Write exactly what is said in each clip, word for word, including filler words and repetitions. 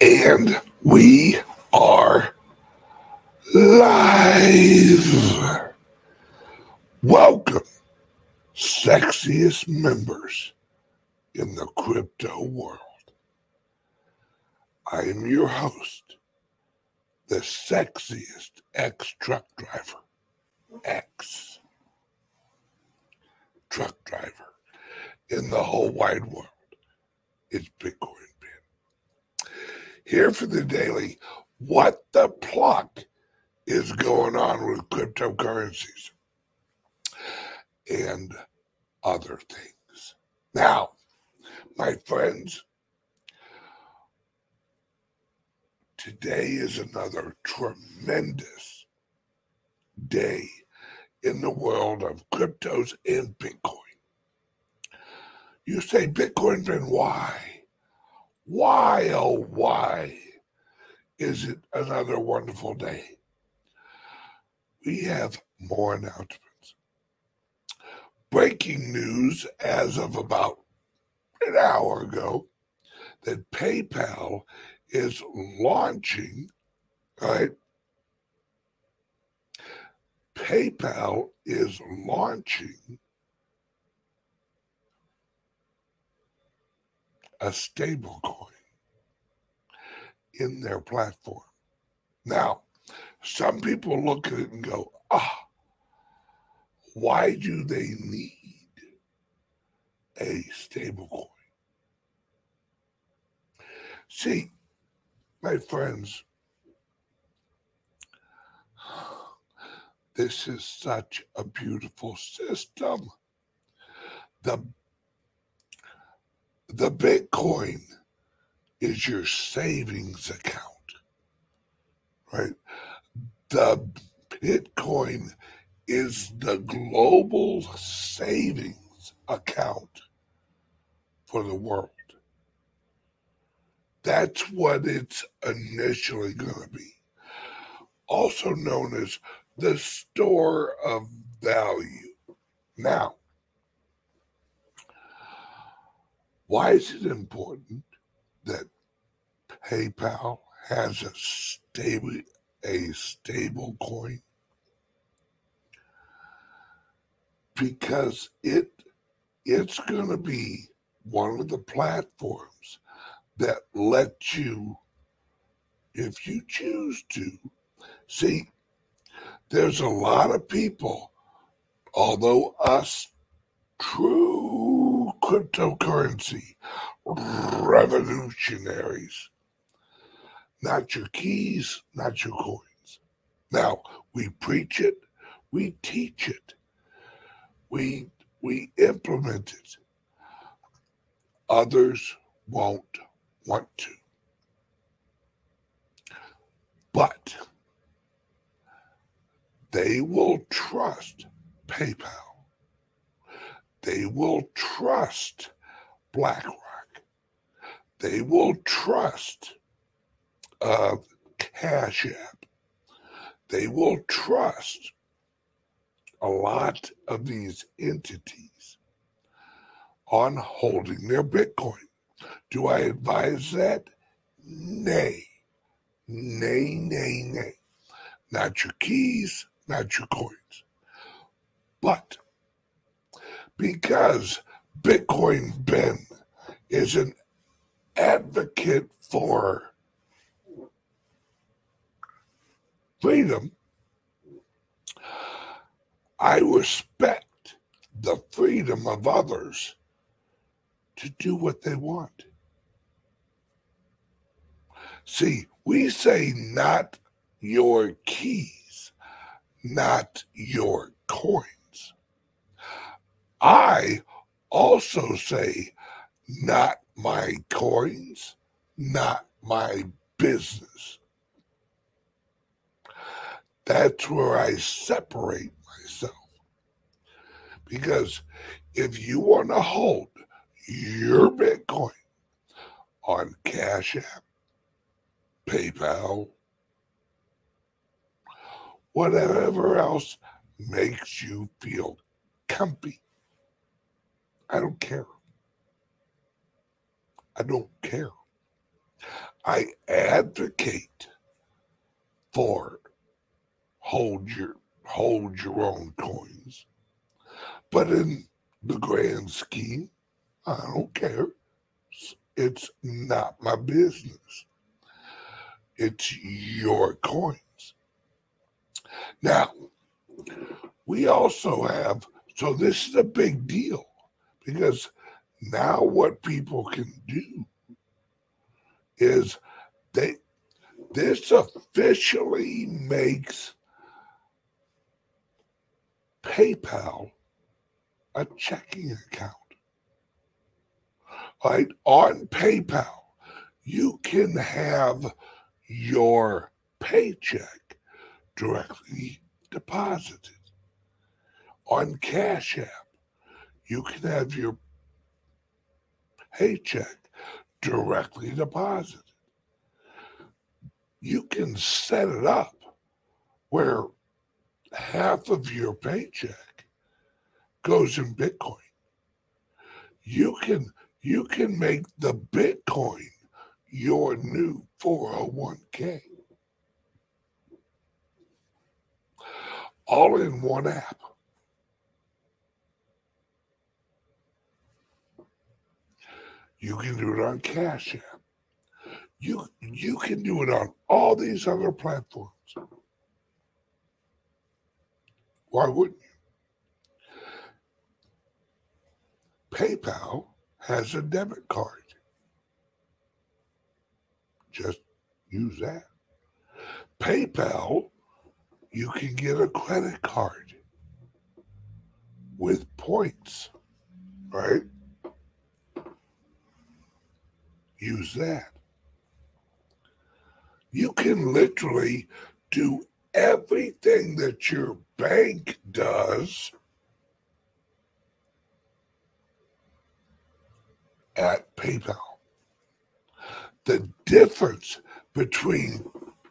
And we are live. Welcome, sexiest members in the crypto world. I am your host, the sexiest ex truck driver, ex truck driver in the whole wide world. It's Bitcoin Ben. Here for the daily, what the pluck is going on with cryptocurrencies and other things. Now, my friends, today is another tremendous day in the world of cryptos and Bitcoin. You say, Bitcoin Ben, why? Why, oh, why is it another wonderful day? We have more announcements. Breaking news as of about an hour ago that PayPal is launching, all right? PayPal is launching a stablecoin in their platform. Now, some people look at it and go, ah, why do they need a stablecoin? See, my friends, this is such a beautiful system. The, the Bitcoin is your savings account, right? The Bitcoin is the global savings account for the world. That's what it's initially going to be. Also known as the store of value. Now, why is it important that PayPal has a stable, a stable coin? Because it it's going to be one of the platforms that lets you, if you choose to, see, there's a lot of people, although us true cryptocurrency revolutionaries, not your keys, not your coins. Now, we preach it, we teach it. We we implement it. Others won't want to. But they will trust PayPal. They will trust BlackRock. They will trust uh, Cash App. They will trust a lot of these entities on holding their Bitcoin. Do I advise that? Nay. Nay, nay, nay. Not your keys, not your coins. But because Bitcoin Ben is an advocate for freedom, I respect the freedom of others to do what they want. See, we say not your keys, not your coins. I also say not my coins, not my business. That's where I separate myself. Because if you want to hold your Bitcoin on Cash App, PayPal, whatever else makes you feel comfy, I don't care. I don't care. I advocate for hold your hold your own coins. But in the grand scheme, I don't care. It's not my business. It's your coins. Now, we also have, so this is a big deal because now what people can do is they, this officially makes PayPal a checking account. Right? On PayPal, you can have your paycheck directly deposited. On Cash App, you can have your paycheck directly deposited. You can set it up where half of your paycheck goes in Bitcoin. You can you can make the Bitcoin your new four oh one k. All in one app. You can do it on Cash App. You, you can do it on all these other platforms. Why wouldn't you? PayPal has a debit card. Just use that. PayPal, you can get a credit card with points, right? Use that. You can literally do everything that your bank does at PayPal. The difference between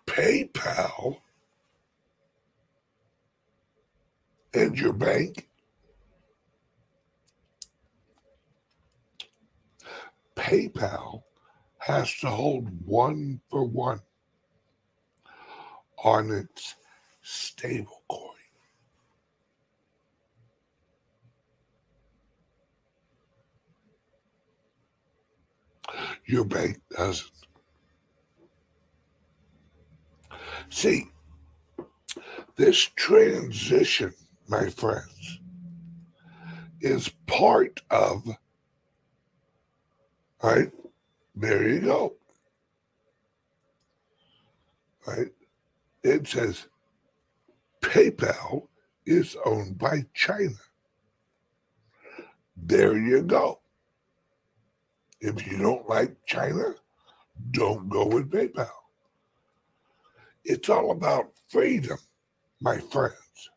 PayPal and your bank, PayPal has to hold one for one on its stable coin. Your bank doesn't. See, this transition, my friends, is part of, right? There you go. Right? It says PayPal is owned by China. There you go. If you don't like China, don't go with PayPal. It's all about freedom, my friends.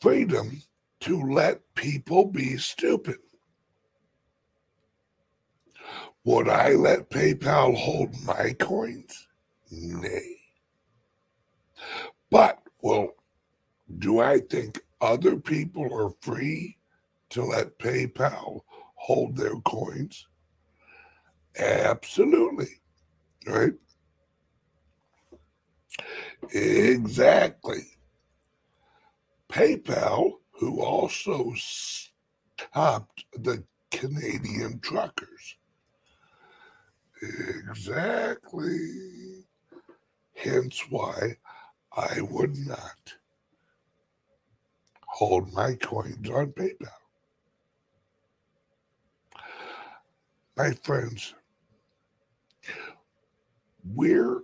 Freedom to let people be stupid. Would I let PayPal hold my coins? Nay. But, well, do I think other people are free to let PayPal hold their coins? Absolutely. Right? Exactly. PayPal, who also stopped the Canadian truckers. Exactly. Hence why I would not hold my coins on PayPal. My friends, we're,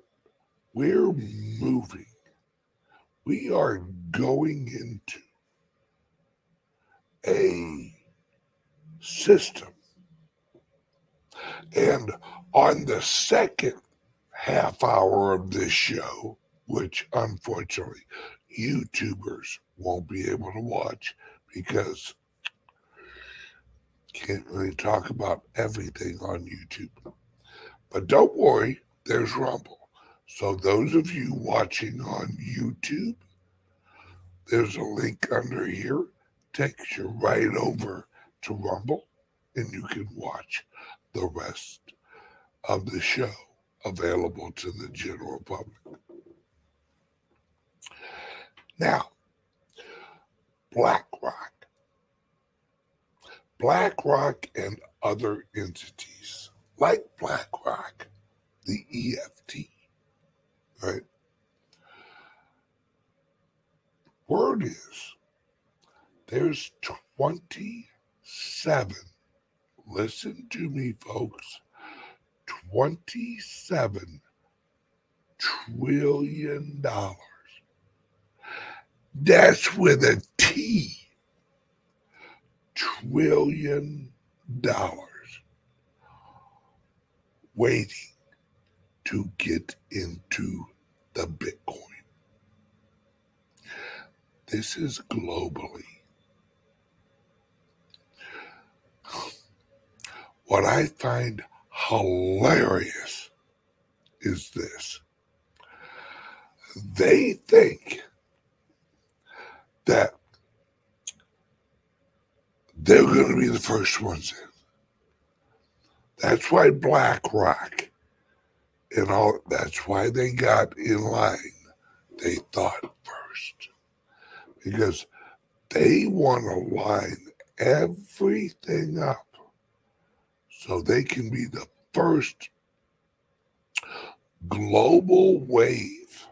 we're moving. We are going into a system. And on the second half hour of this show, which unfortunately YouTubers won't be able to watch because can't really talk about everything on YouTube. But don't worry, there's Rumble. So those of you watching on YouTube, there's a link under here. Takes you right over to Rumble, and you can watch the rest of the show available to the general public. Now, BlackRock. BlackRock and other entities like BlackRock, the E F T, right? Word is there's twenty-seven, listen to me, folks, twenty-seven trillion dollars. That's with a T. Trillion dollars waiting to get into the Bitcoin. This is globally. What I find hilarious is this. They think that they're going to be the first ones in. That's why BlackRock and all, that's why they got in line. They thought first. Because they want to line everything up so they can be the first global wave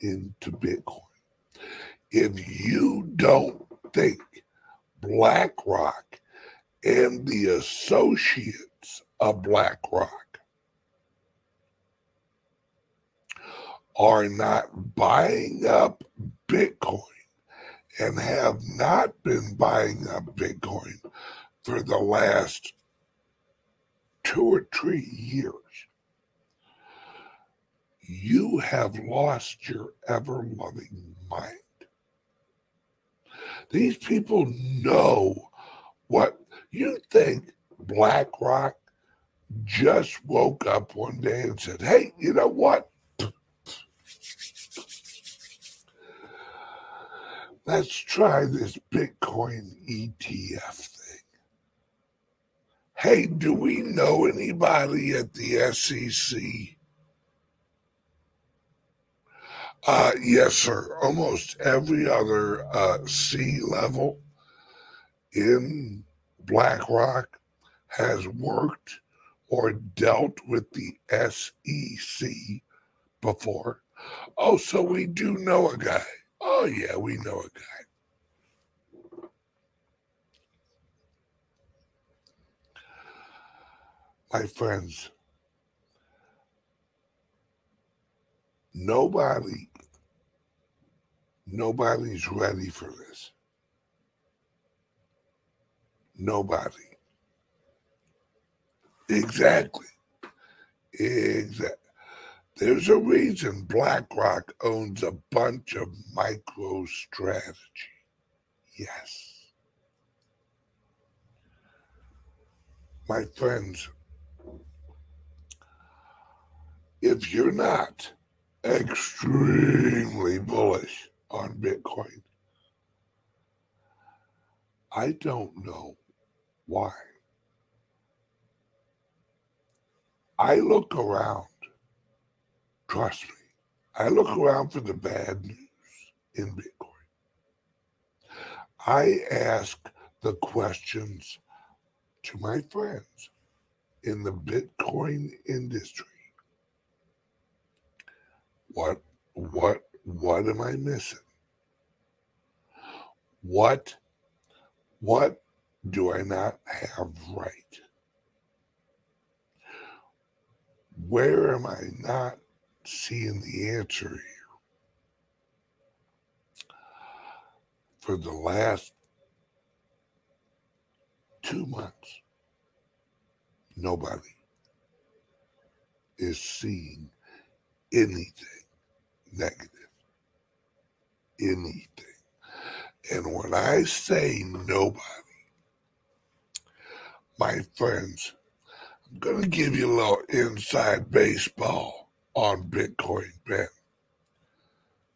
into Bitcoin. If you don't think BlackRock and the associates of BlackRock are not buying up Bitcoin and have not been buying up Bitcoin for the last two or three years, you have lost your ever-loving mind. These people know what you think. BlackRock just woke up one day and said, hey, you know what? Let's try this Bitcoin E T F thing. Hey, do we know anybody at the S E C? Uh, yes, sir. Almost every other uh, C-level in BlackRock has worked or dealt with the S E C before. Oh, so we do know a guy. Oh, yeah, we know a guy. My friends, nobody Nobody's ready for this. Nobody. Exactly. Exactly. There's a reason BlackRock owns a bunch of MicroStrategy. Yes. My friends, if you're not extremely bullish on Bitcoin, I don't know why. I look around, trust me, I look around for the bad news in Bitcoin. I ask the questions to my friends in the Bitcoin industry. What, what, What am I missing? What, what do I not have right? Where am I not seeing the answer here? For the last two months, nobody is seeing anything negative. Anything. And when I say nobody, my friends, I'm going to give you a little inside baseball on Bitcoin Ben.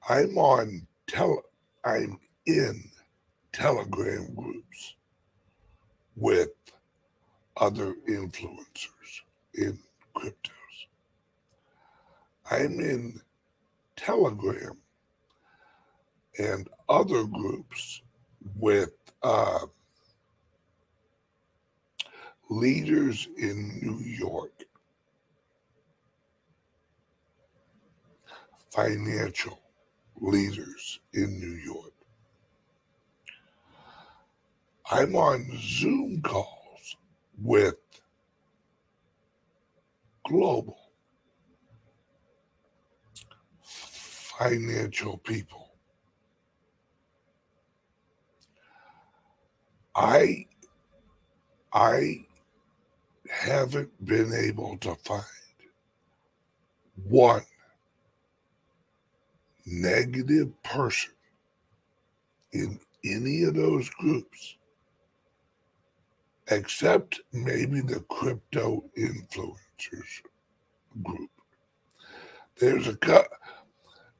I'm on tele, I'm in Telegram groups with other influencers in cryptos. I'm in Telegram and other groups with uh, leaders in New York, financial leaders in New York. I'm on Zoom calls with global financial people. I, I haven't been able to find one negative person in any of those groups, except maybe the crypto influencers group. There's a cu-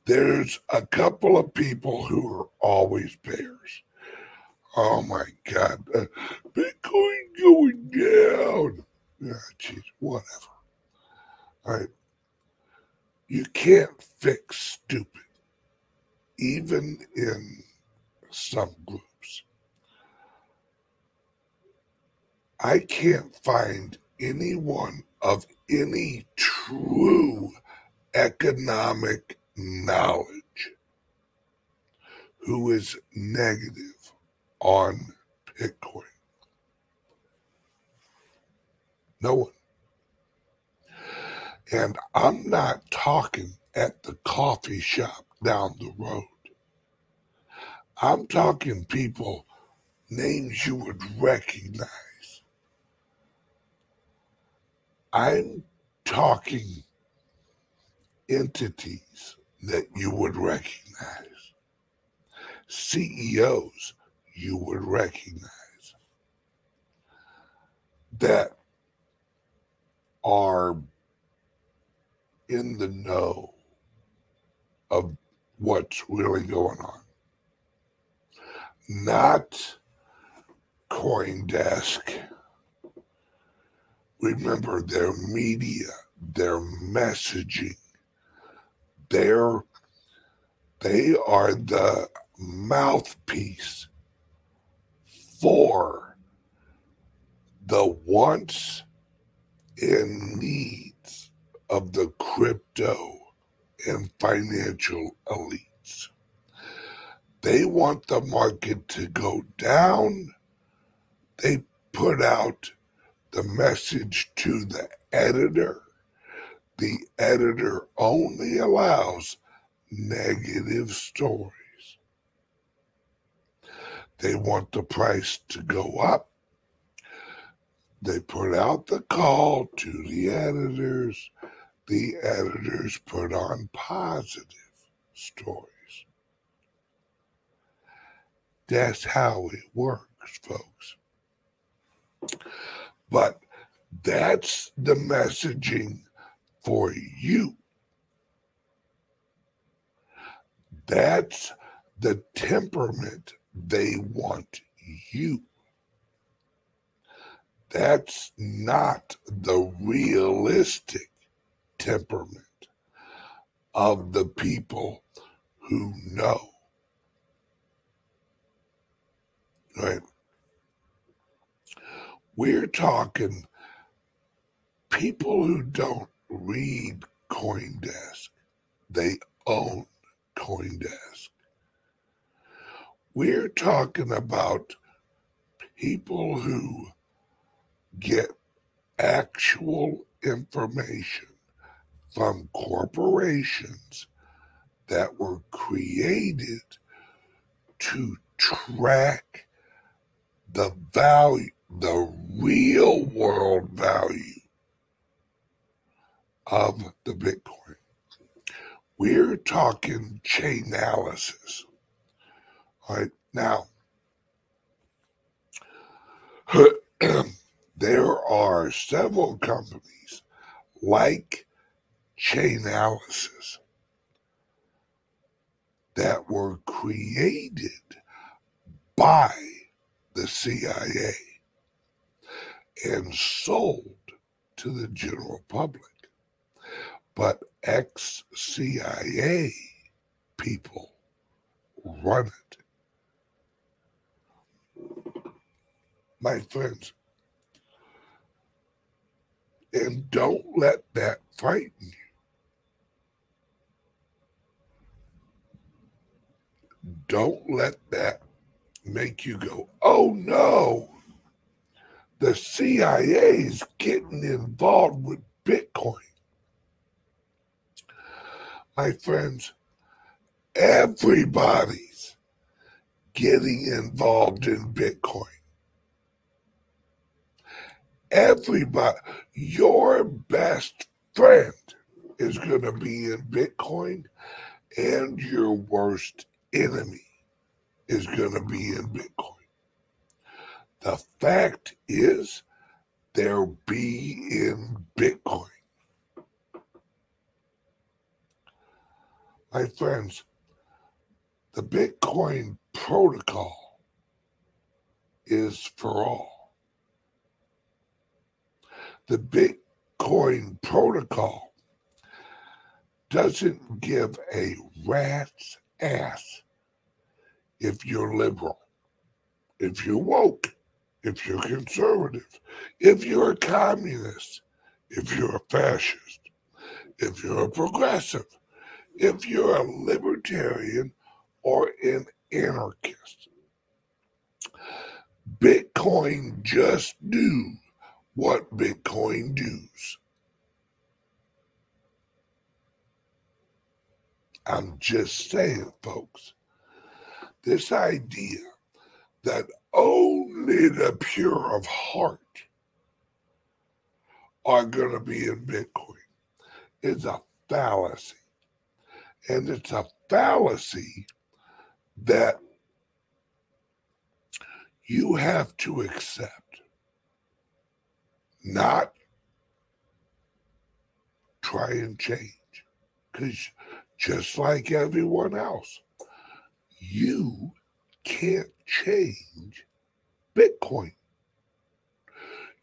there's a couple of people who are always bears. Oh my God, uh, Bitcoin going down. Yeah, geez, whatever. All right. You can't fix stupid, even in some groups. I can't find anyone of any true economic knowledge who is negative on Bitcoin. No one. And I'm not talking at the coffee shop down the road. I'm talking people, names you would recognize. I'm talking entities that you would recognize, C E Os you would recognize, that are in the know of what's really going on. Not CoinDesk. Remember, their media, their messaging, their, they are the mouthpiece for the wants and needs of the crypto and financial elites. They want the market to go down. They put out the message to the editor. The editor only allows negative stories. They want the price to go up. They put out the call to the editors. The editors put on positive stories. That's how it works, folks. But that's the messaging for you. That's the temperament they want you. That's not the realistic temperament of the people who know. Right? We're talking people who don't read CoinDesk. They own CoinDesk. We're talking about people who get actual information from corporations that were created to track the value, the real world value of the Bitcoin. We're talking Chainalysis. All right, now, there are several companies like Chainalysis that were created by the C I A and sold to the general public. But ex-C I A people run it. My friends, and don't let that frighten you. Don't let that make you go, oh no, the C I A is getting involved with Bitcoin. My friends, everybody's getting involved in Bitcoin. Everybody, your best friend is going to be in Bitcoin, and your worst enemy is going to be in Bitcoin. The fact is, they'll be in Bitcoin. My friends, the Bitcoin protocol is for all. The Bitcoin protocol doesn't give a rat's ass if you're liberal, if you're woke, if you're conservative, if you're a communist, if you're a fascist, if you're a progressive, if you're a libertarian or an anarchist. Bitcoin just do what Bitcoin does. I'm just saying, folks, this idea that only the pure of heart are going to be in Bitcoin is a fallacy. And it's a fallacy that you have to accept, not try and change. Because just like everyone else, you can't change Bitcoin.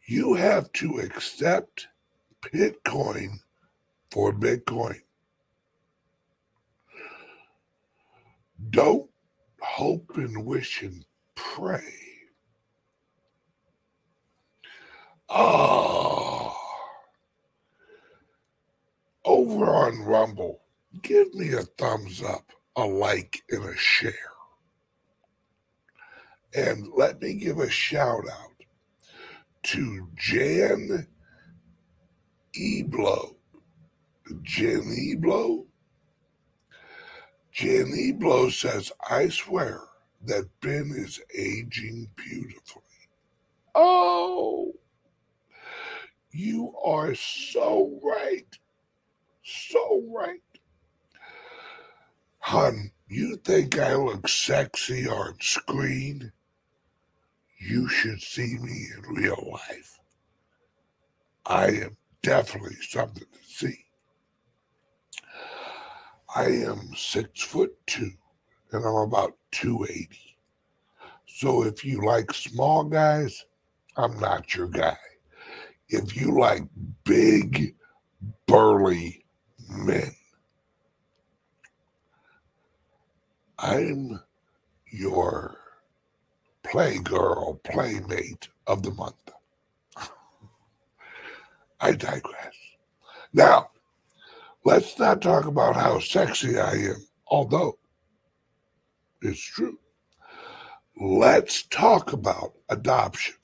You have to accept Bitcoin for Bitcoin. Don't hope and wish and pray. Oh, over on Rumble, give me a thumbs up, a like, and a share. And let me give a shout out to Jan Eblow. Jan Eblow? Jan Eblow says, I swear that Ben is aging beautifully. Oh, you are so right. So right. Hun, you think I look sexy on screen? You should see me in real life. I am definitely something to see. I am six foot two, and I'm about two eighty. So if you like small guys, I'm not your guy. If you like big, burly men, I'm your playgirl, playmate of the month. I digress. Now, let's not talk about how sexy I am, although it's true. Let's talk about adoption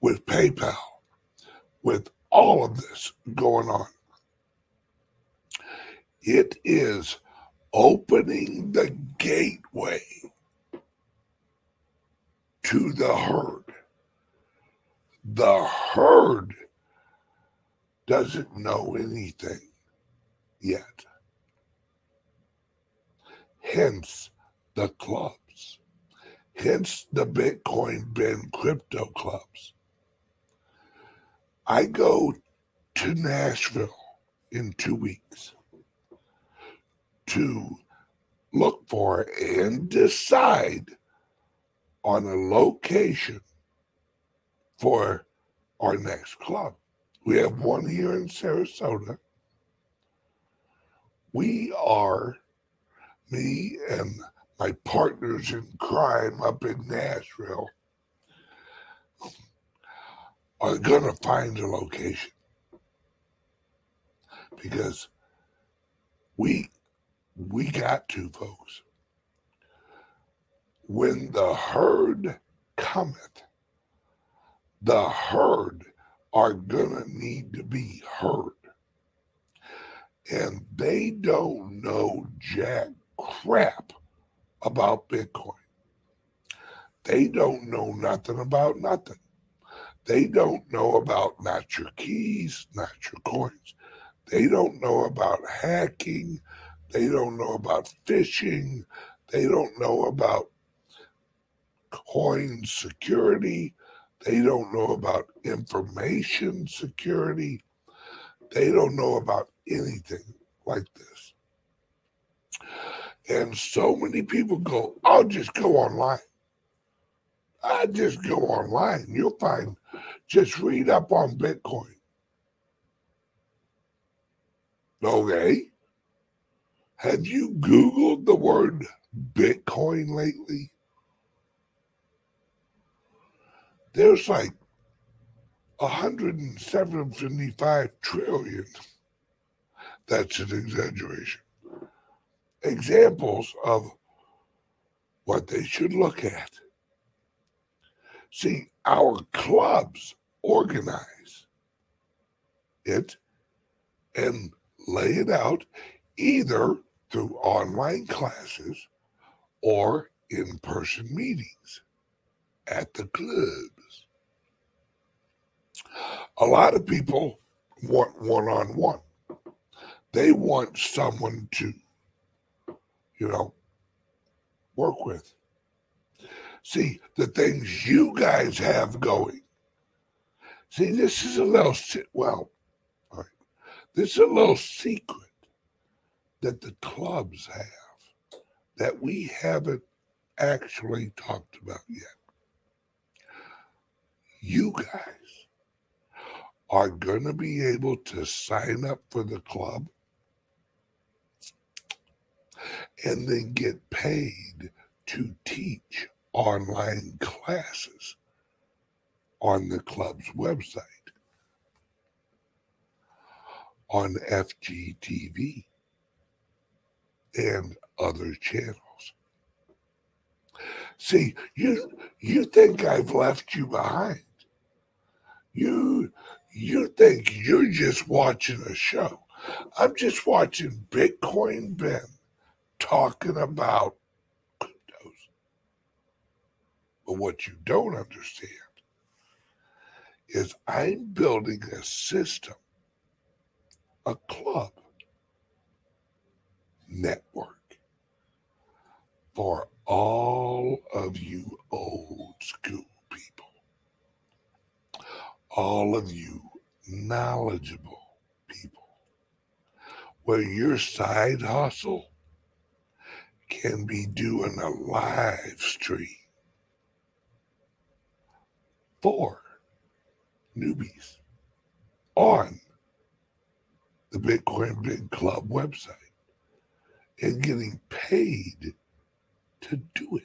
with PayPal, with all of this going on. It is opening the gateway to the herd. The herd doesn't know anything yet. Hence the clubs. Hence the Bitcoin Ben crypto clubs. I go to Nashville in two weeks to look for and decide on a location for our next club. We have one here in Sarasota. We are, me and my partners in crime up in Nashville, are going to find a location, because we we got to, folks. When the herd cometh, the herd are going to need to be heard. And they don't know jack crap about Bitcoin. They don't know nothing about nothing. They don't know about not your keys, not your coins. They don't know about hacking. They don't know about phishing. They don't know about coin security. They don't know about information security. They don't know about anything like this. And so many people go, I'll just go online. I'll just go online. You'll find, just read up on Bitcoin. Okay. Have you Googled the word Bitcoin lately? There's like one hundred seventy-five trillion, that's an exaggeration, examples of what they should look at. See, our clubs organize it and lay it out either through online classes or in-person meetings at the clubs. A lot of people want one-on-one. They want someone to, you know, work with. See, the things you guys have going. See, this is a little, well, all right, this is a little secret that the clubs have that we haven't actually talked about yet. You guys are going to be able to sign up for the club and then get paid to teach online classes on the club's website, on F G T V, and other channels. See, you you think I've left you behind. You you think you're just watching a show. I'm just watching Bitcoin Ben talking about cryptos. But what you don't understand is I'm building a system, a club, network for all of you old school people. All of you knowledgeable people, where your side hustle can be doing a live stream for newbies on the Bitcoin Big Club website and getting paid to do it.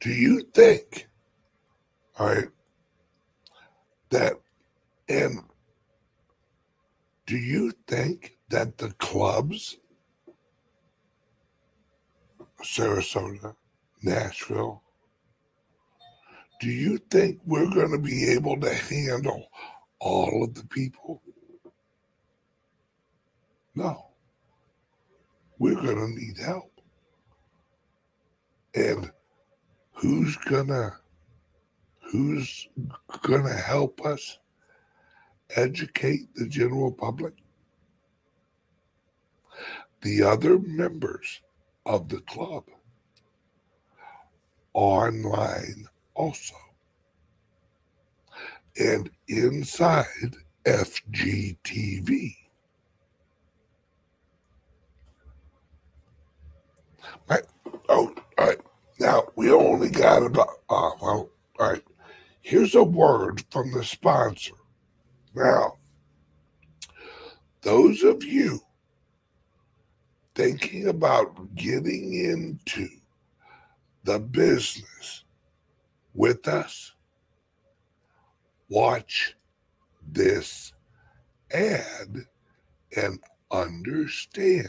Do you think, all right, that, and do you think that the clubs, Sarasota, Nashville, do you think we're going to be able to handle all of the people? No. We're going to need help. And who's gonna who's gonna help us educate the general public? The other members of the club online also. And inside F G T V. My, oh, all right. Now, we only got about, uh, well, all right. Here's a word from the sponsor. Now, those of you thinking about getting into the business with us, watch this ad and understand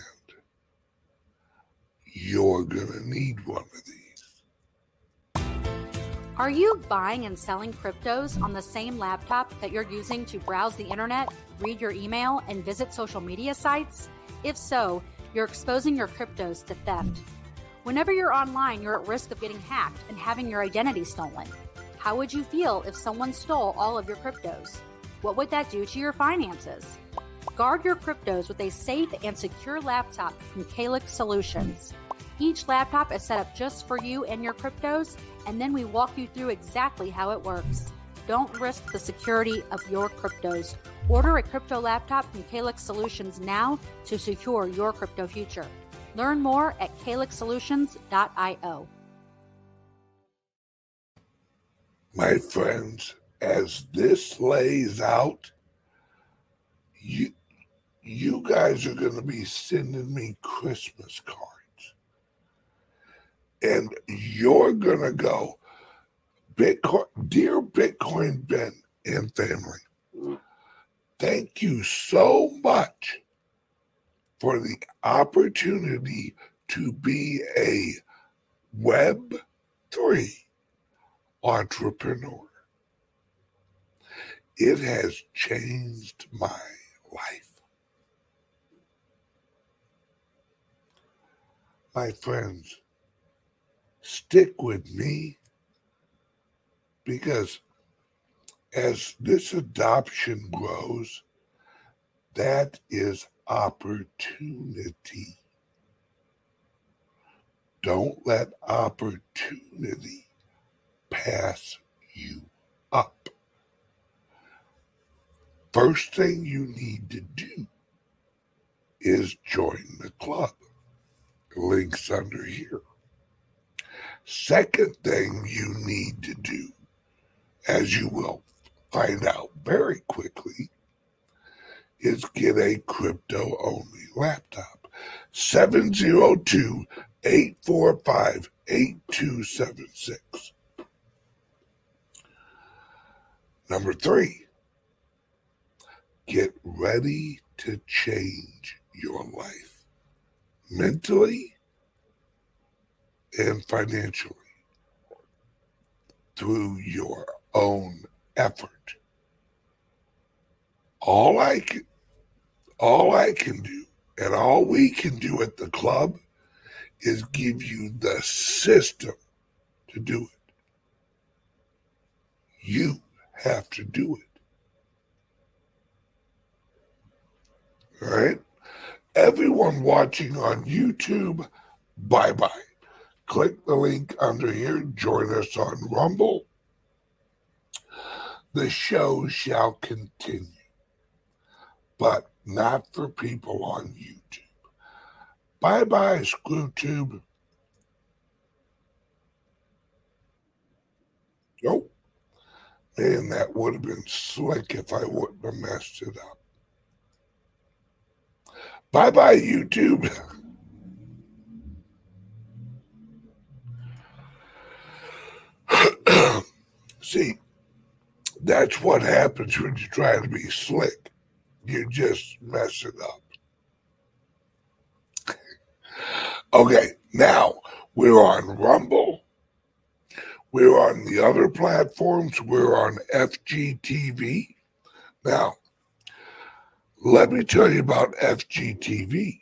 you're going to need one of these. Are you buying and selling cryptos on the same laptop that you're using to browse the internet, read your email, and visit social media sites? If so, you're exposing your cryptos to theft. Whenever you're online, you're at risk of getting hacked and having your identity stolen. How would you feel if someone stole all of your cryptos? What would that do to your finances? Guard your cryptos with a safe and secure laptop from Calix Solutions. Each laptop is set up just for you and your cryptos, and then we walk you through exactly how it works. Don't risk the security of your cryptos. Order a crypto laptop from Calix Solutions now to secure your crypto future. Learn more at calix solutions dot io. My friends, as this lays out, you, you guys are going to be sending me Christmas cards. And you're going to go, Bitcoin, dear Bitcoin Ben and family, thank you so much for the opportunity to be a Web three entrepreneur. It has changed my life. My friends, stick with me, because as this adoption grows, that is opportunity. Don't let opportunity pass you up. First thing you need to do is join the club. Links under here. Second thing you need to do, as you will find out very quickly, is get a crypto-only laptop. seven oh two, eight four five, eight two seven six. Number three, get ready to change your life mentally and financially through your own effort. All I can All I can do, and all we can do at the club, is give you the system to do it. You have to do it. All right? Everyone watching on YouTube, bye-bye. Click the link under here. Join us on Rumble. The show shall continue, but not for people on YouTube. Bye-bye, ScrewTube. Oh, man, that would have been slick if I wouldn't have messed it up. Bye-bye, YouTube. See, that's what happens when you try to be slick. You just mess it up. Okay, now we're on Rumble. We're on the other platforms. We're on F G T V. Now, let me tell you about F G T V.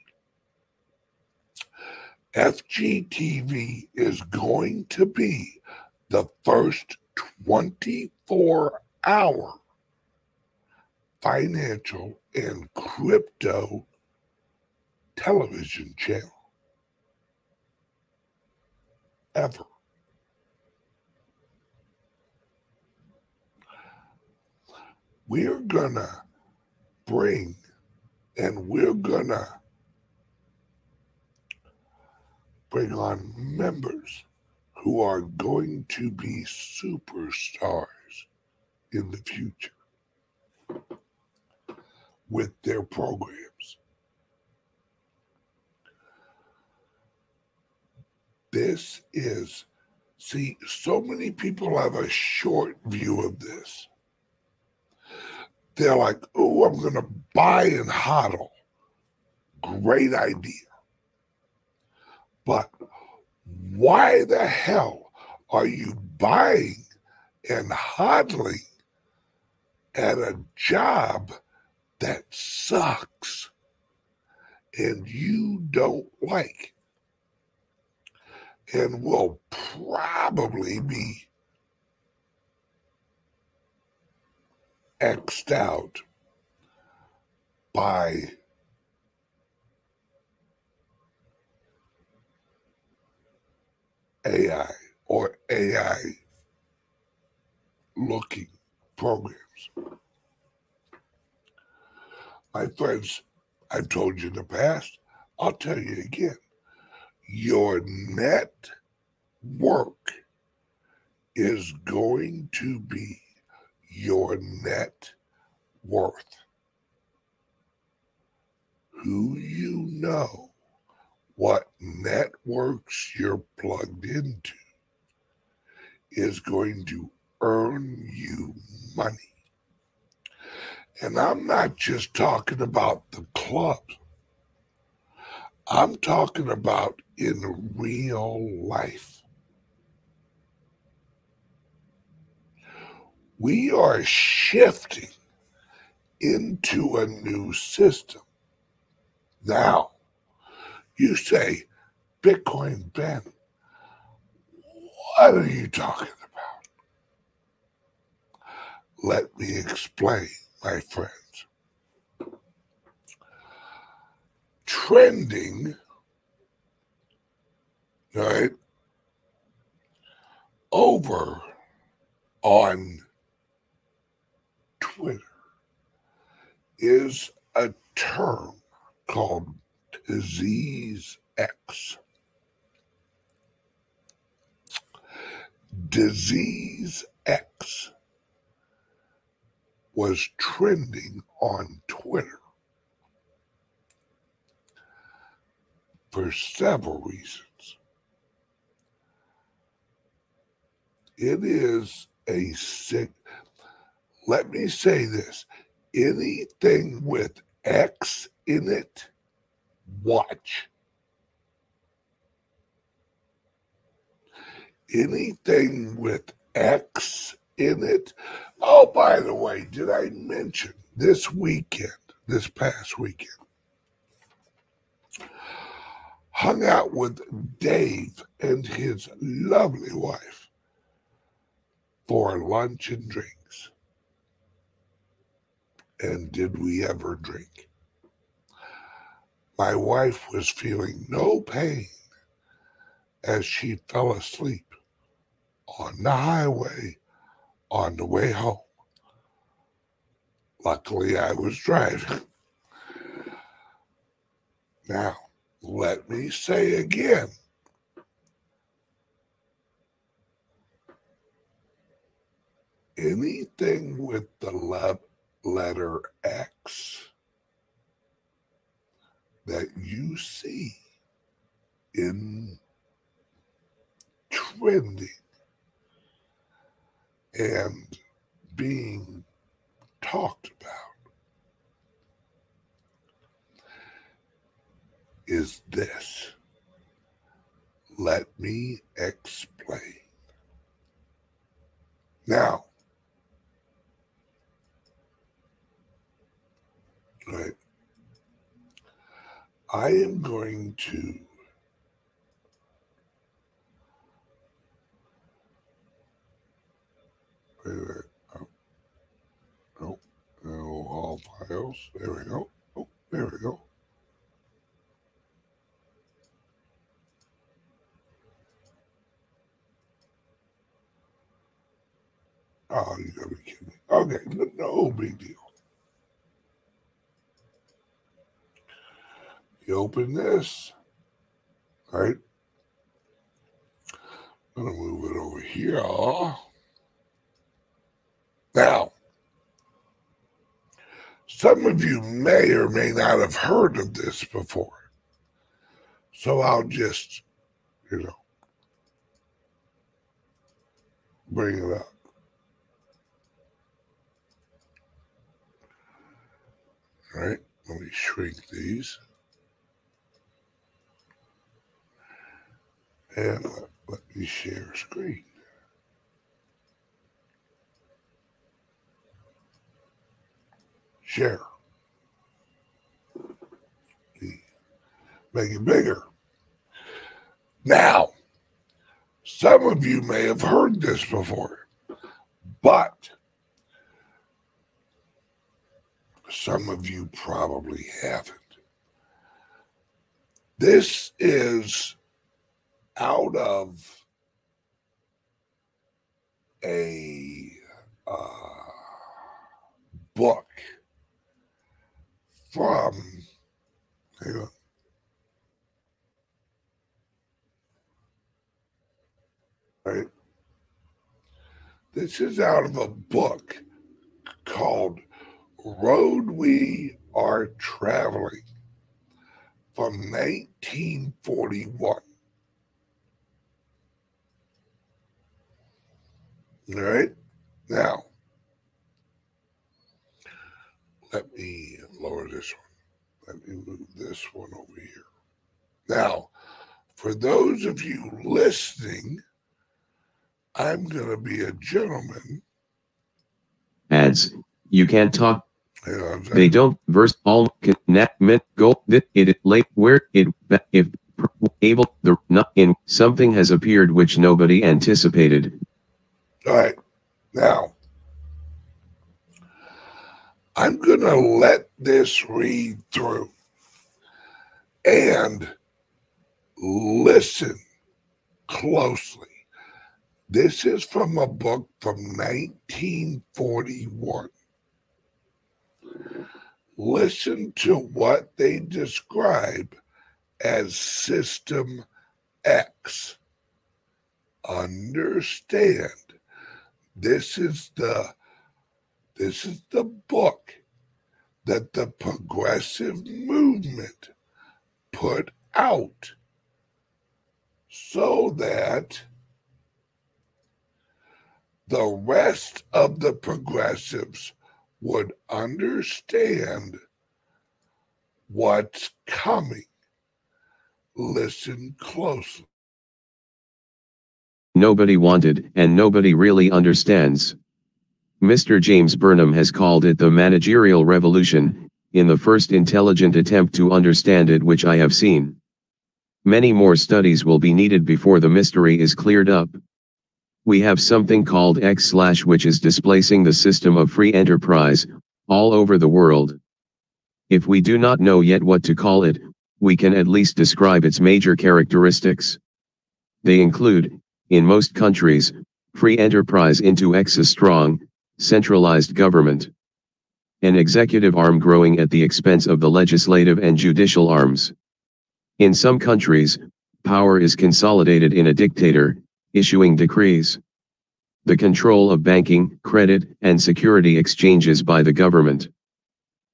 F G T V is going to be the first twenty-four hour financial and crypto television channel ever. We're gonna bring and we're gonna bring on members who are going to be superstars in the future with their programs. This is, see, so many people have a short view of this. They're like, oh, I'm going to buy and hodl. Great idea. But why the hell are you buying and hodling at a job that sucks and you don't like and will probably be X'd out by A I or A I-looking programs? My friends, I've told you in the past, I'll tell you again, your net work is going to be your net worth. Who you know, what networks you're plugged into is going to earn you money. And I'm not just talking about the club. I'm talking about in real life. We are shifting into a new system now. You say, Bitcoin Ben, what are you talking about? Let me explain, my friends. Trending, right, over on Twitter is a term called Disease X. Disease X was trending on Twitter for several reasons. It is a sick, let me say this, anything with X in it, watch. Anything with X in it. Oh, by the way, did I mention this weekend, this past weekend, hung out with Dave and his lovely wife for lunch and drinks. And did we ever drink? My wife was feeling no pain as she fell asleep on the highway on the way home. Luckily, I was driving. Now, let me say again, anything with the le- letter X that you see in trending and being talked about is this. Let me explain. Now, right, I am going to wait a minute. Oh, oh, oh, all files. There we go. Oh, there we go. Oh, you gotta be kidding me. Okay, no, no big deal. You open this, right? I'm going to move it over here. Now, some of you may or may not have heard of this before. So I'll just, you know, bring it up. All right, let me shrink these. And let, let me share screen. Share. Make it bigger. Now, some of you may have heard this before, but some of you probably haven't. This is out of a uh, book from, hang on, right? This is out of a book called Road We Are Traveling from nineteen forty-one. All right, now let me lower this one. Let me move this one over here. Now, for those of you listening, I'm going to be a gentleman. Ads, you can't talk. Yeah, they don't verse all connect met go that it late where it if able the not in something has appeared which nobody anticipated. All right, now I'm gonna let this read through and listen closely. This is from a book from nineteen forty-one. Listen to what they describe as System X. Understand, this is the this is the book that the progressive movement put out so that the rest of the progressives would understand what's coming. Listen closely. Nobody wanted, and nobody really understands. Mister James Burnham has called it the managerial revolution, in the first intelligent attempt to understand it which I have seen. Many more studies will be needed before the mystery is cleared up. We have something called X slash which is displacing the system of free enterprise, all over the world. If we do not know yet what to call it, we can at least describe its major characteristics. They include, in most countries, free enterprise into X's strong, centralized government. An executive arm growing at the expense of the legislative and judicial arms. In some countries, power is consolidated in a dictator, issuing decrees. The control of banking, credit, and security exchanges by the government.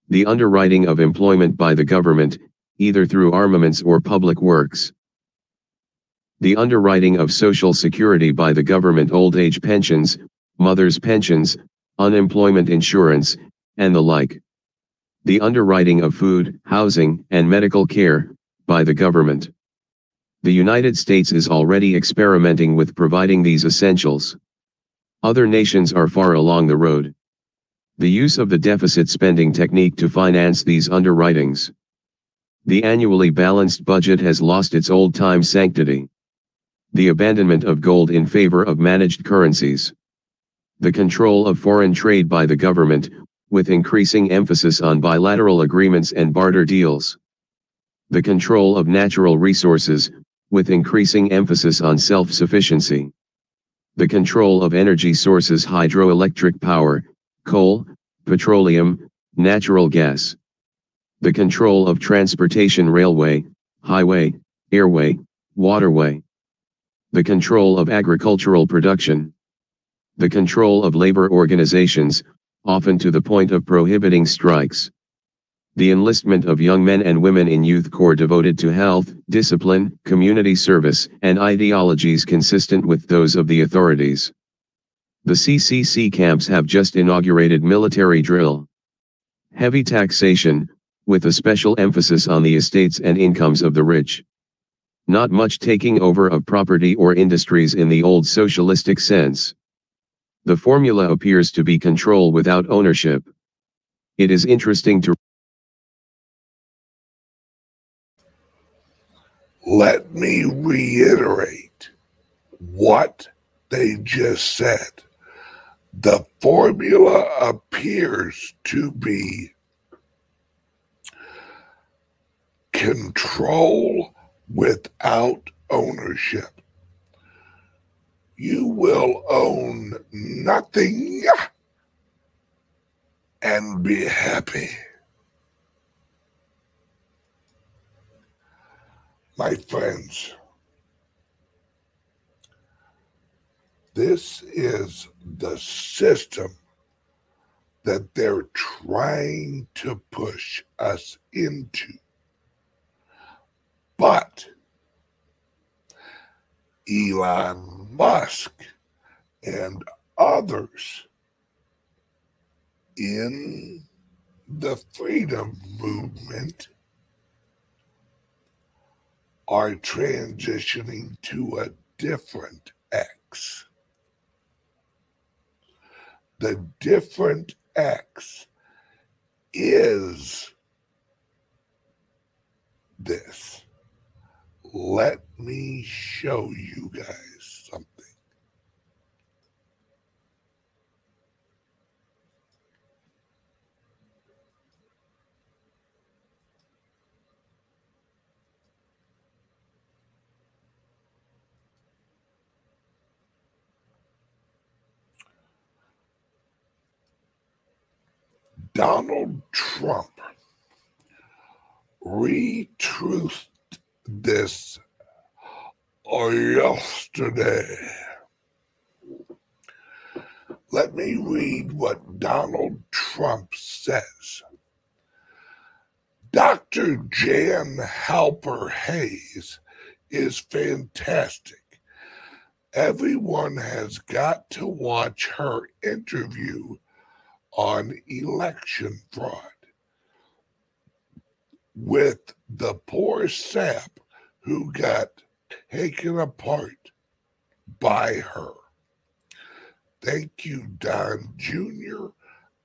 The underwriting of employment by the government, either through armaments or public works. The underwriting of social security by the government, old age pensions, mothers' pensions, unemployment insurance, and the like. The underwriting of food, housing, and medical care, by the government. The United States is already experimenting with providing these essentials. Other nations are far along the road. The use of the deficit spending technique to finance these underwritings. The annually balanced budget has lost its old-time sanctity. The abandonment of gold in favor of managed currencies. The control of foreign trade by the government, with increasing emphasis on bilateral agreements and barter deals. The control of natural resources, with increasing emphasis on self-sufficiency. The control of energy sources, hydroelectric power, coal, petroleum, natural gas. The control of transportation, railway, highway, airway, waterway. the control of agricultural production, the control of labor organizations, often to the point of prohibiting strikes, the enlistment of young men and women in youth corps devoted to health, discipline, community service, and ideologies consistent with those of the authorities. The C C C camps have just inaugurated military drill. Heavy taxation, with a special emphasis on the estates and incomes of the rich. Not much taking over of property or industries in the old socialistic sense. The formula appears to be control without ownership. It is interesting to let me reiterate what they just said. The formula appears to be control without ownership. You will own nothing and be happy. My friends, this is the system that they're trying to push us into. But Elon Musk and others in the freedom movement are transitioning to a different X. The different X is this. Let me show you guys something. Donald Trump retruthed this yesterday. Let me read what Donald Trump says. Doctor Jan Halper-Hayes is fantastic. Everyone has got to watch her interview on election fraud with the poor sap who got taken apart by her. Thank you, Don Junior,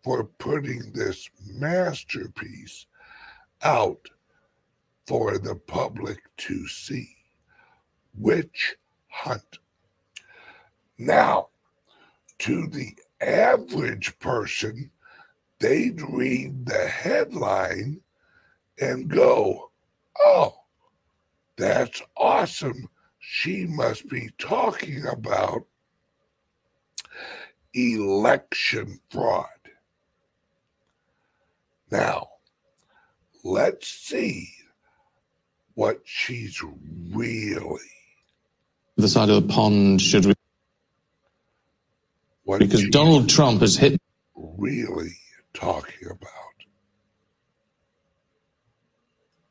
for putting this masterpiece out for the public to see. Witch hunt. Now, to the average person, they'd read the headline and go, oh, that's awesome. She must be talking about election fraud. Now, let's see what she's really. The side of the pond should we? What because Donald Trump has hit. Really talking about.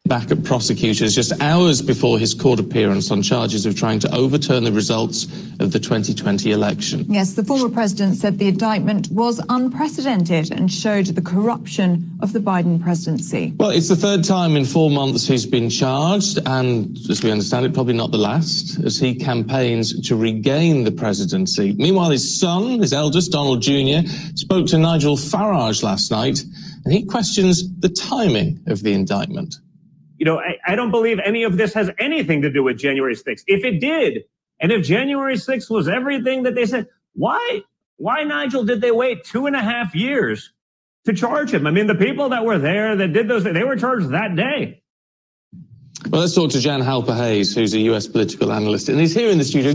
Back at prosecutors just hours before his court appearance on charges of trying to overturn the results of the twenty twenty election. Yes, the former president said the indictment was unprecedented and showed the corruption of the Biden presidency. Well, it's the third time in four months he's been charged, and as we understand it, probably not the last, as he campaigns to regain the presidency. Meanwhile, his son, his eldest, Donald Junior, spoke to Nigel Farage last night, and he questions the timing of the indictment. You know, I, I don't believe any of this has anything to do with January sixth. If it did, and if January sixth was everything that they said, why, why, Nigel, did they wait two and a half years to charge him? I mean, the people that were there that did those, they were charged that day. Well, let's talk to Jan Halper-Hayes, who's a U S political analyst, and he's here in the studio.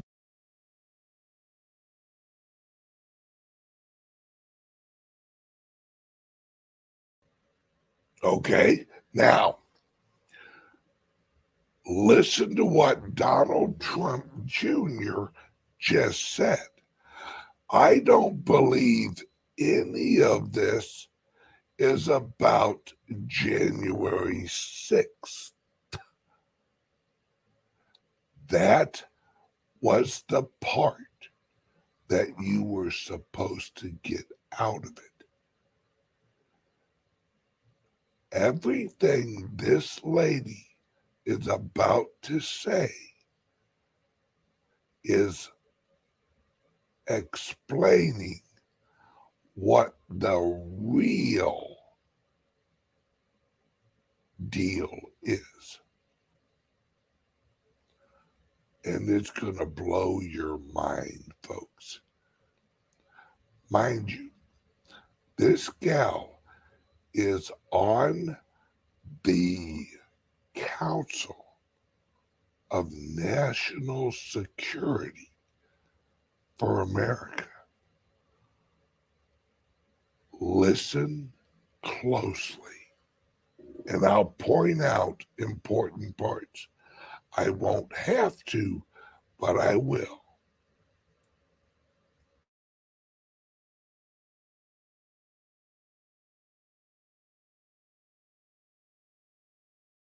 Okay, now. Listen to what Donald Trump Junior just said. I don't believe any of this is about January sixth. That was the part that you were supposed to get out of it. Everything this lady is about to say is explaining what the real deal is. And it's going to blow your mind, folks. Mind you, this gal is on the Council of National Security for America. Listen closely, and I'll point out important parts. I won't have to, but I will.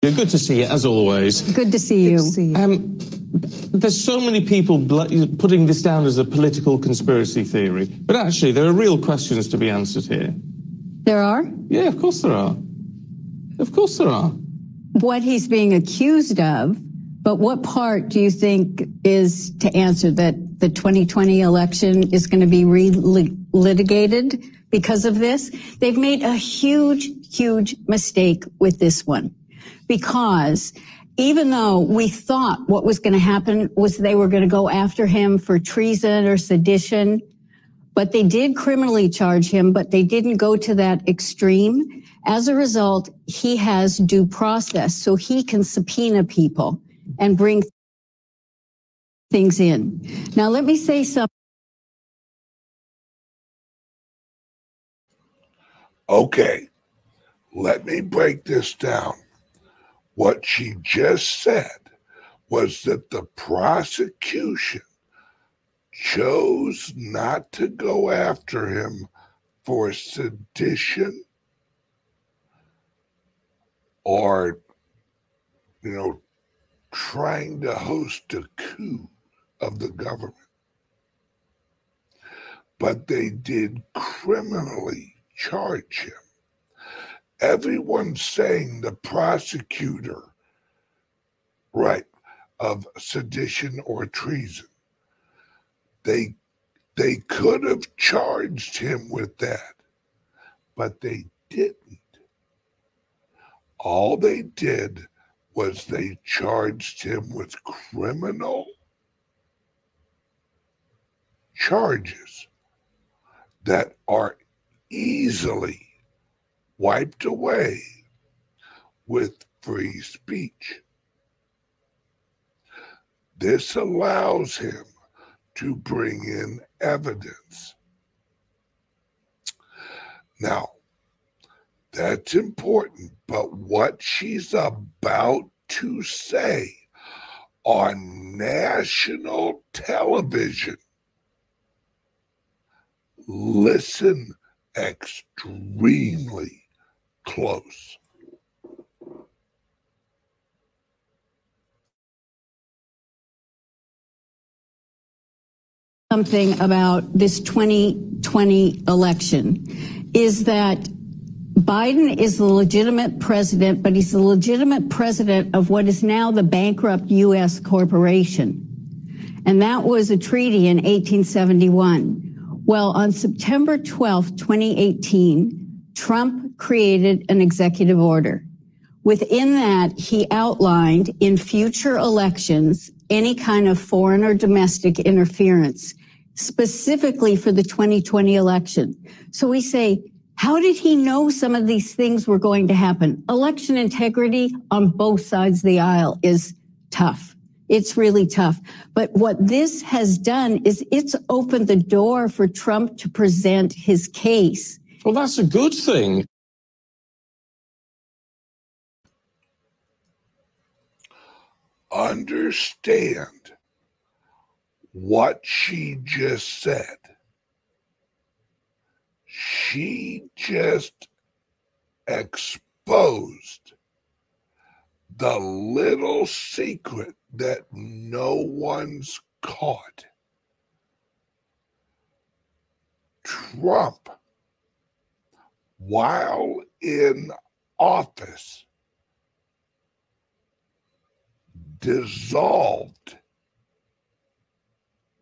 Good to see you, as always. Good to see you. Um, there's so many people putting this down as a political conspiracy theory, but actually there are real questions to be answered here. There are? Yeah, of course there are. Of course there are. What he's being accused of, but what part do you think is to answer that the twenty twenty election is going to be relitigated because of this? They've made a huge, huge mistake with this one. Because even though we thought what was going to happen was they were going to go after him for treason or sedition, but they did criminally charge him, but they didn't go to that extreme. As a result, he has due process, so he can subpoena people and bring things in. Now, let me say something. Okay, let me break this down. What she just said was that the prosecution chose not to go after him for sedition or, you know, trying to host a coup of the government. But they did criminally charge him. Everyone's saying the prosecutor, right, of sedition or treason. They, they could have charged him with that, but they didn't. All they did was they charged him with criminal charges that are easily wiped away with free speech. This allows him to bring in evidence. Now, that's important, but what she's about to say on national television, listen extremely close. Something about this twenty twenty election is that Biden is the legitimate president, but he's the legitimate president of what is now the bankrupt U S corporation. And that was a treaty in eighteen seventy-one. Well, on September twelfth, twenty eighteen, Trump created an executive order. Within that, he outlined in future elections any kind of foreign or domestic interference, specifically for the twenty twenty election. So we say, how did he know some of these things were going to happen? Election integrity on both sides of the aisle is tough. It's really tough. But what this has done is it's opened the door for Trump to present his case. Well, that's a good thing. understand what she just said. She just exposed the little secret that no one's caught. Trump, while in office, dissolved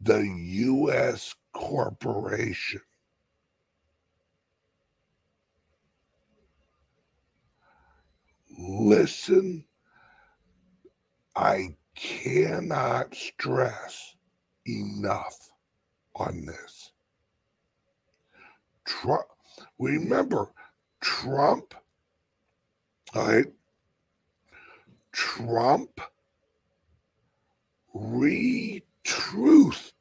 the U S corporation. Listen, I cannot stress enough on this. Trump, remember, Trump, all right, Trump retruthed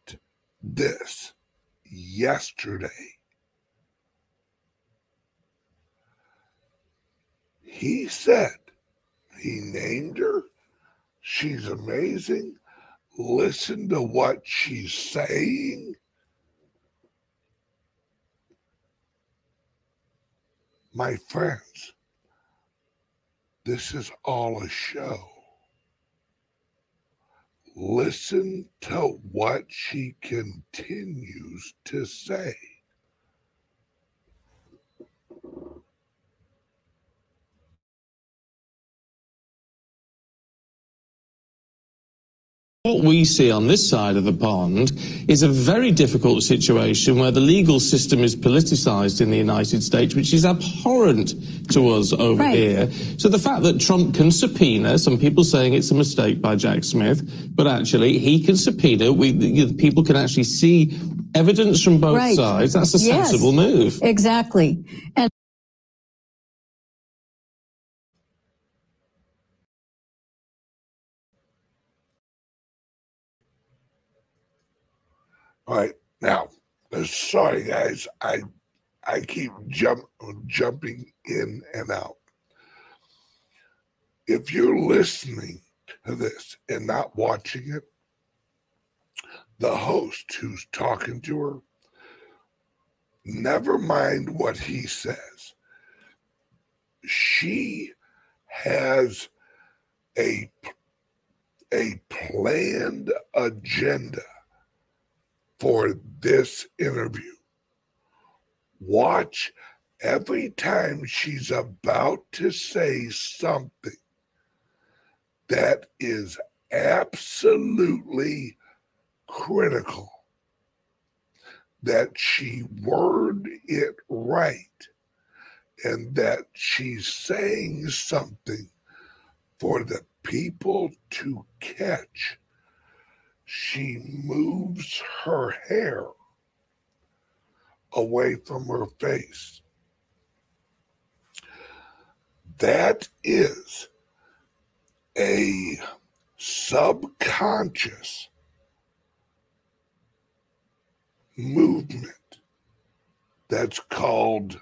this yesterday. He said, he named her, she's amazing, listen to what she's saying. My friends, this is all a show. Listen to what she continues to say. What we see on this side of the pond is a very difficult situation where the legal system is politicized in the United States, which is abhorrent to us over right. here. So the fact that Trump can subpoena, some people saying it's a mistake by Jack Smith, but actually he can subpoena, we, the, the people can actually see evidence from both right. sides. That's a yes. sensible move. Exactly. And all right, now, sorry guys, I I keep jump, jumping in and out. If you're listening to this and not watching it, the host who's talking to her, never mind what he says. She has a, a planned agenda for this interview. Watch every time she's about to say something that is absolutely critical, that she word it right, and that she's saying something for the people to catch. She moves her hair away from her face. That is a subconscious movement that's called,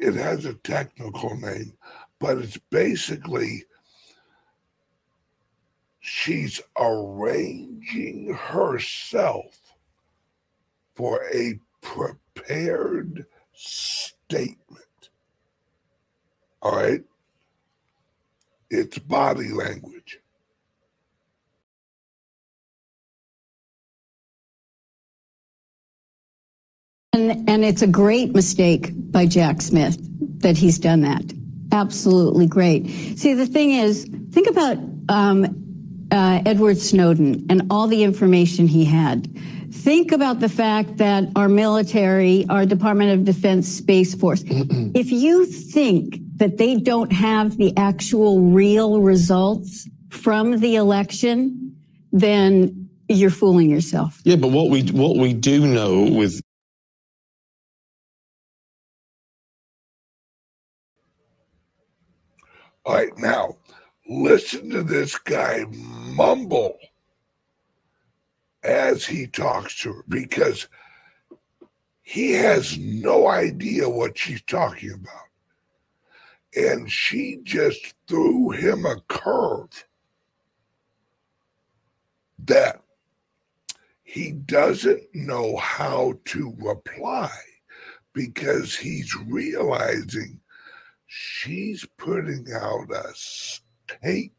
it has a technical name, but it's basically she's arranging herself for a prepared statement. All right? It's body language. And, and it's a great mistake by Jack Smith that he's done that. Absolutely great. See, the thing is, think about... Um, Uh, Edward Snowden and all the information he had. Think about the fact that our military, our Department of Defense Space Force, if you think that they don't have the actual real results from the election, then you're fooling yourself. Yeah, but what we what we do know with all right now. Listen to this guy mumble as he talks to her because he has no idea what she's talking about. And she just threw him a curve that he doesn't know how to reply because he's realizing she's putting out a statement.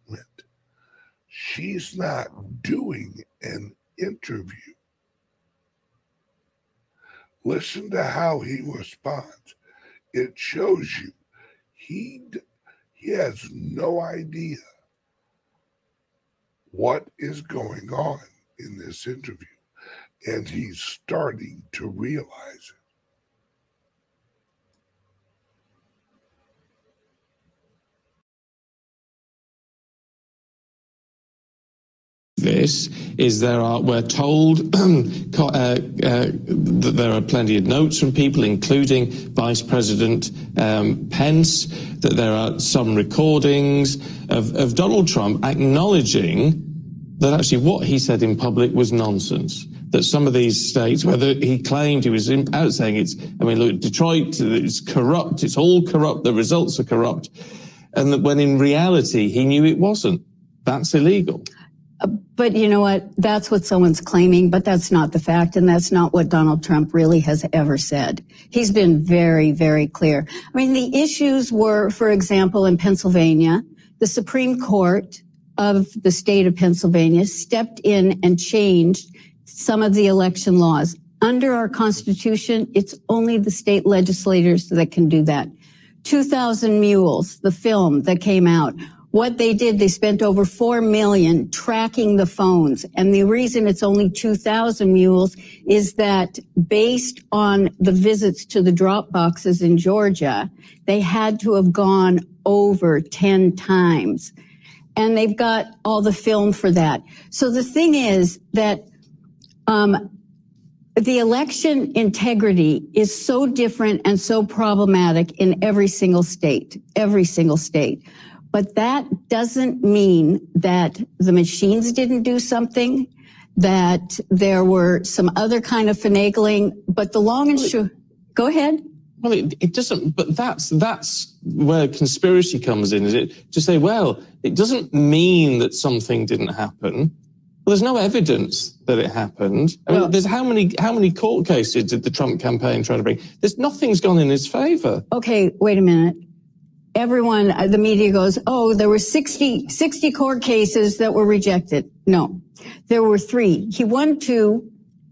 She's not doing an interview. Listen to how he responds. It shows you he he has no idea what is going on in this interview, and he's starting to realize it. This is there are we're told uh, uh, that there are plenty of notes from people, including Vice President um, Pence, that there are some recordings of, of Donald Trump acknowledging that actually what he said in public was nonsense. That some of these states, whether he claimed he was in, out saying it's, I mean, look, Detroit, it's corrupt, it's all corrupt, the results are corrupt, and that when in reality he knew it wasn't. That's illegal. But you know what? That's what someone's claiming, but that's not the fact, and that's not what Donald Trump really has ever said. He's been very, very clear. I mean, the issues were, for example, in Pennsylvania, the Supreme Court of the state of Pennsylvania stepped in and changed some of the election laws. Under our Constitution, it's only the state legislators that can do that. two thousand Mules, the film that came out, what they did, they spent over four million dollars tracking the phones. And the reason it's only two thousand mules is that based on the visits to the drop boxes in Georgia, they had to have gone over ten times. And they've got all the film for that. So the thing is that um, the election integrity is so different and so problematic in every single state, every single state. But that doesn't mean that the machines didn't do something, that there were some other kind of finagling, but the long and short, go ahead. Well, it, it doesn't, but that's that's where conspiracy comes in, is it? To say, well, it doesn't mean that something didn't happen. Well, there's no evidence that it happened. I mean, well, there's how many how many court cases did the Trump campaign try to bring? There's nothing's gone in his favor. Okay, wait a minute. Everyone, the media goes, oh, there were sixty court cases that were rejected. No, there were three. He won two.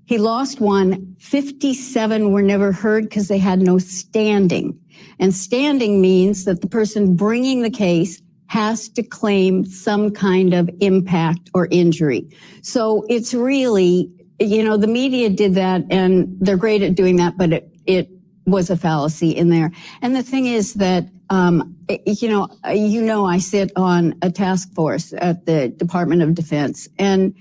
He lost one. fifty-seven were never heard because they had no standing. And standing means that the person bringing the case has to claim some kind of impact or injury. So it's really, you know, the media did that and they're great at doing that, but it, it was a fallacy in there. And the thing is that Um, you know, you know, I sit on a task force at the Department of Defense, and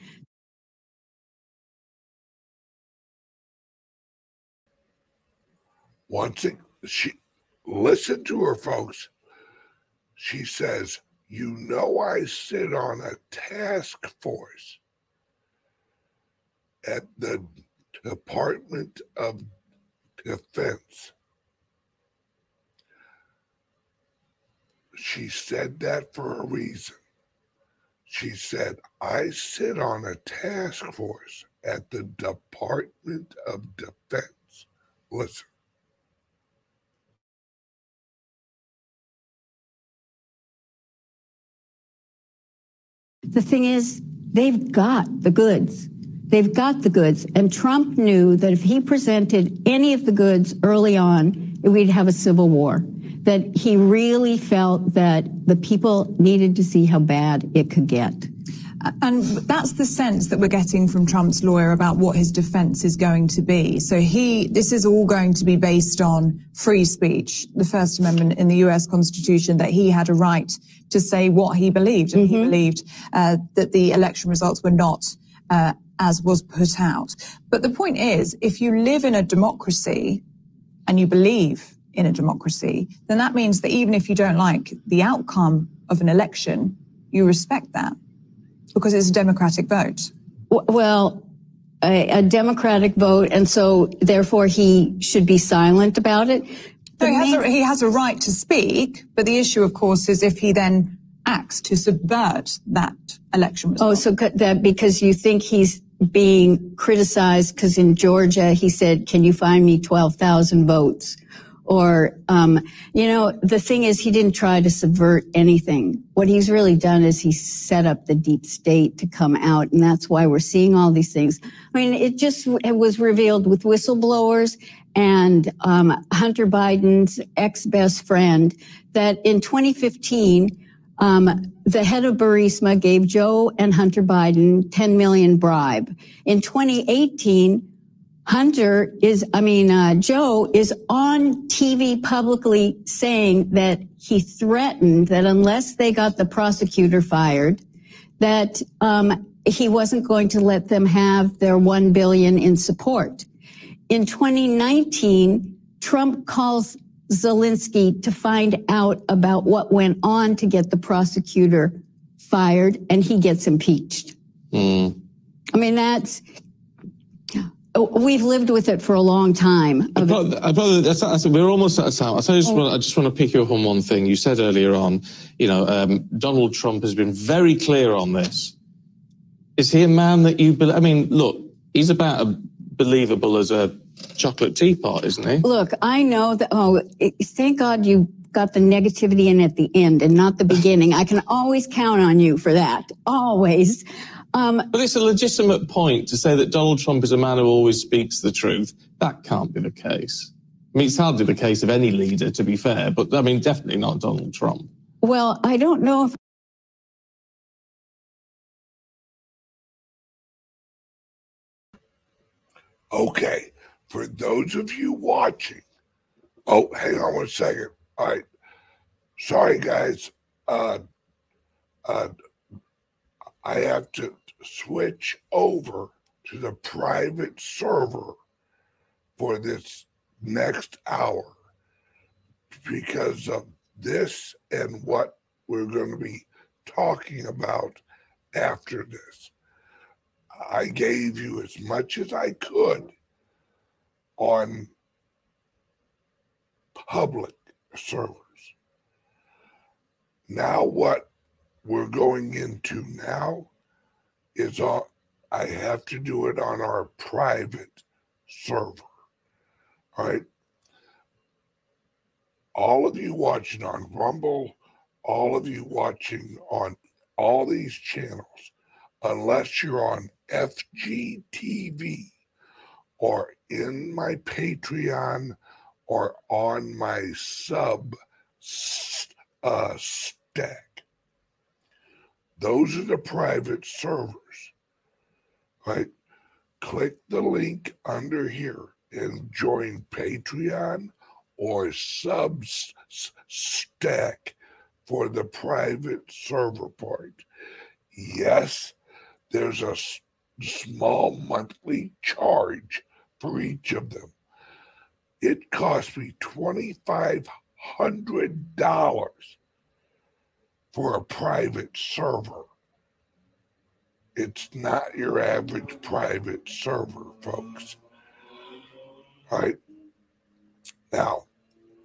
once it, she listen to her, folks. She says, "You know, I sit on a task force at the Department of Defense." She said that for a reason. She said, I sit on a task force at the Department of Defense. Listen. The thing is, they've got the goods. They've got the goods. And Trump knew that if he presented any of the goods early on, we'd have a civil war. That he really felt that the people needed to see how bad it could get. And that's the sense that we're getting from Trump's lawyer about what his defense is going to be. So he, this is all going to be based on free speech, the First Amendment in the U S Constitution, that he had a right to say what he believed. And mm-hmm. he believed uh, that the election results were not uh, as was put out. But the point is, if you live in a democracy and you believe in a democracy, then that means that even if you don't like the outcome of an election, you respect that because it's a democratic vote. Well, a, a democratic vote, and so therefore he should be silent about it. So he, has a, he has a right to speak, but the issue, of course, is if he then acts to subvert that election result. Oh, so that because you think he's being criticized because in Georgia he said, can you find me twelve thousand votes? Or, um, you know, the thing is, he didn't try to subvert anything. What he's really done is he set up the deep state to come out. And that's why we're seeing all these things. I mean, it just it was revealed with whistleblowers and um, Hunter Biden's ex-best friend that in twenty fifteen, um, the head of Burisma gave Joe and Hunter Biden ten million bribe. In twenty eighteen, Hunter is, I mean, uh, Joe is on T V publicly saying that he threatened that unless they got the prosecutor fired, that um, he wasn't going to let them have their one billion dollars in support. In twenty nineteen, Trump calls Zelensky to find out about what went on to get the prosecutor fired, and he gets impeached. Mm. I mean, that's... We've lived with it for a long time. I probably, I probably, that's, that's, we're almost at a time. I just, oh. want, I just want to pick you up on one thing you said earlier on. You know, um, Donald Trump has been very clear on this. Is he a man that you believe? I mean, look, he's about as believable as a chocolate teapot, isn't he? Look, I know that. Oh, thank God you got the negativity in at the end and not the beginning. I can always count on you for that. Always. Um, but it's a legitimate point to say that Donald Trump is a man who always speaks the truth. That can't be the case. I mean, it's hardly the case of any leader, to be fair, but I mean, definitely not Donald Trump. Well, I don't know if... Okay, for those of you watching... Oh, hang on one second. All right. Sorry, guys. Uh, uh, I have to... switch over to the private server for this next hour because of this and what we're going to be talking about after this. I gave you as much as I could on public servers. Now what we're going into now is on, I have to do it on our private server. All right. All of you watching on Rumble, all of you watching on all these channels, unless you're on F G T V or in my Patreon or on my Substack. Uh, Those are the private servers, right? Click the link under here and join Patreon or Substack for the private server part. Yes, there's a s- small monthly charge for each of them. It cost me twenty-five hundred dollars. For a private server. It's not your average private server, folks. All right. Now,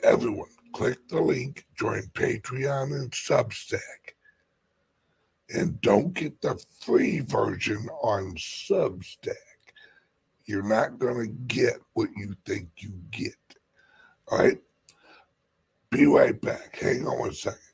everyone, click the link, join Patreon and Substack. And don't get the free version on Substack. You're not going to get what you think you get. All right. Be right back. Hang on one second.